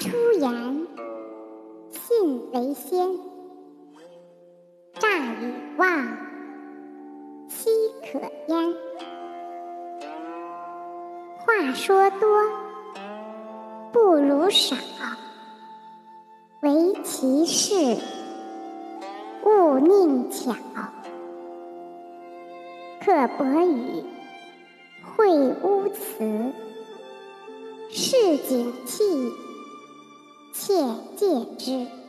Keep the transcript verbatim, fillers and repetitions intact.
常出言，信为先。乍与望，奚可焉？话说多，不如少。唯其事，勿佞巧。刻薄语，秽污词。市井气，切戒之。